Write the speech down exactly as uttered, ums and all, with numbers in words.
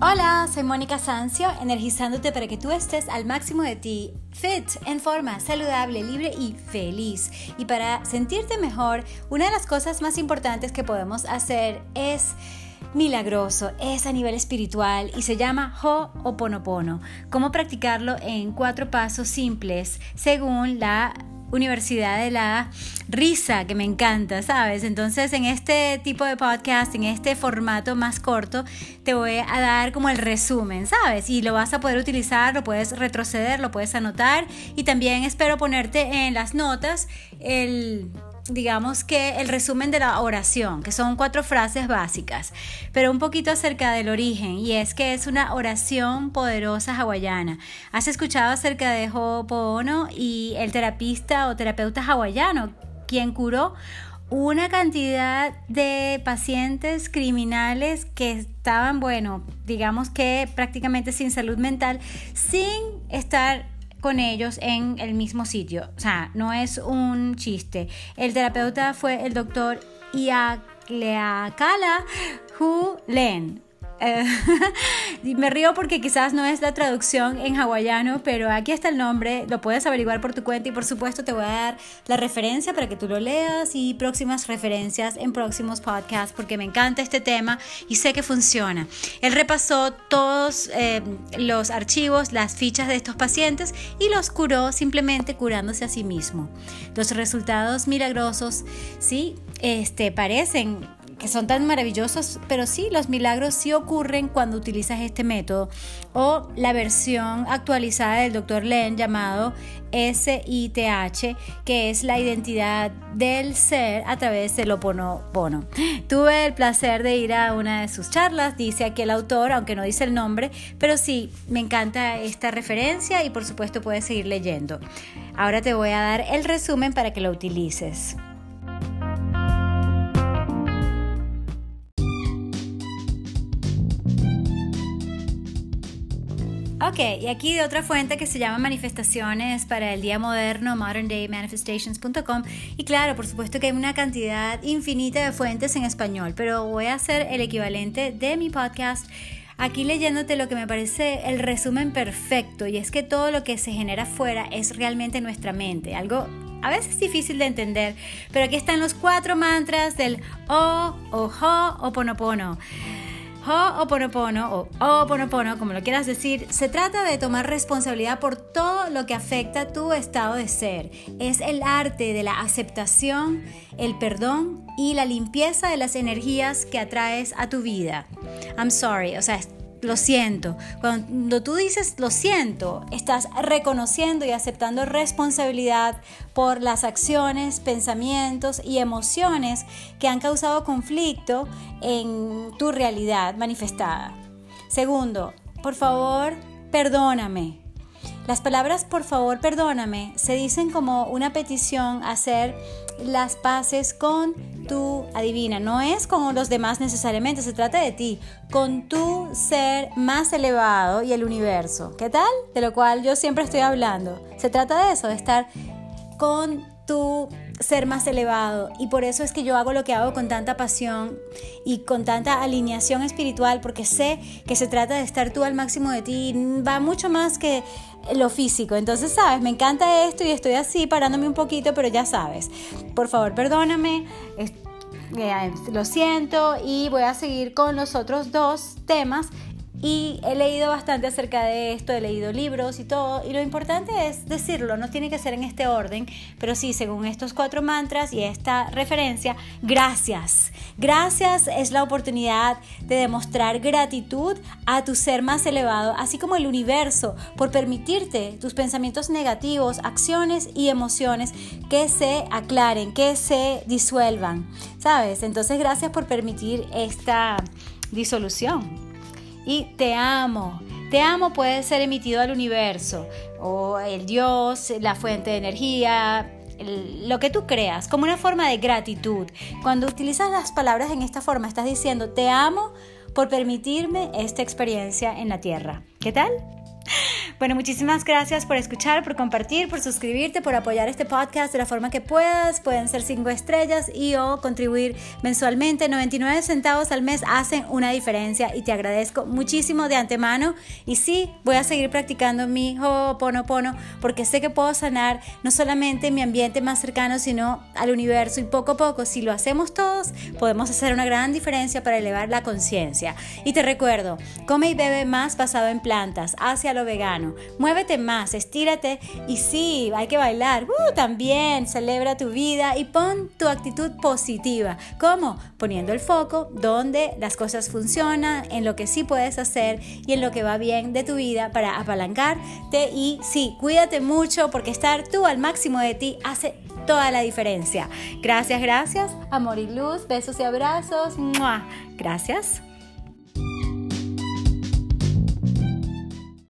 Hola, soy Mónica Sancio, energizándote para que tú estés al máximo de ti, fit, en forma, saludable, libre y feliz. Y para sentirte mejor, una de las cosas más importantes que podemos hacer es milagroso, es a nivel espiritual y se llama Ho'oponopono. Cómo practicarlo en cuatro pasos simples según la Universidad de la Risa, que me encanta, ¿sabes? Entonces, en este tipo de podcast, en este formato más corto, te voy a dar como el resumen, ¿sabes? Y lo vas a poder utilizar, lo puedes retroceder, lo puedes anotar y también espero ponerte en las notas el... digamos que el resumen de la oración, que son cuatro frases básicas, pero un poquito acerca del origen, y es que es una oración poderosa hawaiana. ¿Has escuchado acerca de Ho'oponopono y el terapista o terapeuta hawaiano, quien curó una cantidad de pacientes criminales que estaban, bueno, digamos que prácticamente sin salud mental, sin estar con ellos en el mismo sitio? O sea, no es un chiste. El terapeuta fue el doctor Iacleakala Hulen. Eh, me río porque quizás no es la traducción en hawaiano, pero aquí está el nombre, lo puedes averiguar por tu cuenta y por supuesto te voy a dar la referencia para que tú lo leas y próximas referencias en próximos podcasts, porque me encanta este tema y sé que funciona. Él repasó todos eh, los archivos, las fichas de estos pacientes y los curó simplemente curándose a sí mismo. Los resultados milagrosos, sí, este, parecen que son tan maravillosos, pero sí, los milagros sí ocurren cuando utilizas este método o la versión actualizada del doctor Len llamado ese i te hache, que es la identidad del ser a través del Ho'oponopono. Tuve el placer de ir a una de sus charlas, dice aquí el autor, aunque no dice el nombre, pero sí, me encanta esta referencia y por supuesto puedes seguir leyendo. Ahora te voy a dar el resumen para que lo utilices. Ok, y aquí de otra fuente que se llama Manifestaciones para el día moderno, modern day manifestations punto com, y claro, por supuesto que hay una cantidad infinita de fuentes en español, pero voy a hacer el equivalente de mi podcast aquí leyéndote lo que me parece el resumen perfecto, y es que todo lo que se genera fuera es realmente nuestra mente, algo a veces difícil de entender, pero aquí están los cuatro mantras del O, Ojo, Ho'oponopono. Ho'oponopono o Ho'oponopono, como lo quieras decir, se trata de tomar responsabilidad por todo lo que afecta tu estado de ser. Es el arte de la aceptación, el perdón y la limpieza de las energías que atraes a tu vida. I'm sorry, o sea, lo siento. Cuando tú dices lo siento, estás reconociendo y aceptando responsabilidad por las acciones, pensamientos y emociones que han causado conflicto en tu realidad manifestada. Segundo, por favor, perdóname. Las palabras por favor, perdóname se dicen como una petición a hacer las paces con tu, adivina, no es con los demás necesariamente, se trata de ti, con tu ser más elevado y el universo. ¿Qué tal? De lo cual yo siempre estoy hablando. Se trata de eso, de estar con tu ser más elevado, y por eso es que yo hago lo que hago con tanta pasión y con tanta alineación espiritual, porque sé que se trata de estar tú al máximo de ti, va mucho más que lo físico. Entonces, sabes, me encanta esto y estoy así parándome un poquito, pero ya sabes, por favor perdóname, lo siento, y voy a seguir con los otros dos temas. Y he leído bastante acerca de esto, he leído libros y todo, y lo importante es decirlo, no tiene que ser en este orden, pero sí, según estos cuatro mantras y esta referencia, gracias. Gracias es la oportunidad de demostrar gratitud a tu ser más elevado, así como el universo, por permitirte tus pensamientos negativos, acciones y emociones que se aclaren, que se disuelvan, ¿sabes? Entonces, gracias por permitir esta disolución. Y te amo. Te amo puede ser emitido al universo o el Dios, la fuente de energía, el, lo que tú creas, como una forma de gratitud. Cuando utilizas las palabras en esta forma, estás diciendo te amo por permitirme esta experiencia en la tierra. ¿Qué tal? Bueno, muchísimas gracias por escuchar, por compartir, por suscribirte, por apoyar este podcast de la forma que puedas. Pueden ser cinco estrellas y o contribuir mensualmente. noventa y nueve centavos al mes hacen una diferencia y te agradezco muchísimo de antemano. Y sí, voy a seguir practicando mi Ho'oponopono porque sé que puedo sanar no solamente mi ambiente más cercano, sino al universo. Y poco a poco, si lo hacemos todos, podemos hacer una gran diferencia para elevar la conciencia. Y te recuerdo, come y bebe más basado en plantas, hacia lo vegano. Muévete más, estírate y sí, hay que bailar. Uh, también celebra tu vida y pon tu actitud positiva. ¿Cómo? Poniendo el foco donde las cosas funcionan, en lo que sí puedes hacer y en lo que va bien de tu vida para apalancarte. Y sí, cuídate mucho porque estar tú al máximo de ti hace toda la diferencia. Gracias, gracias. Amor y luz, besos y abrazos. ¡Mua! Gracias.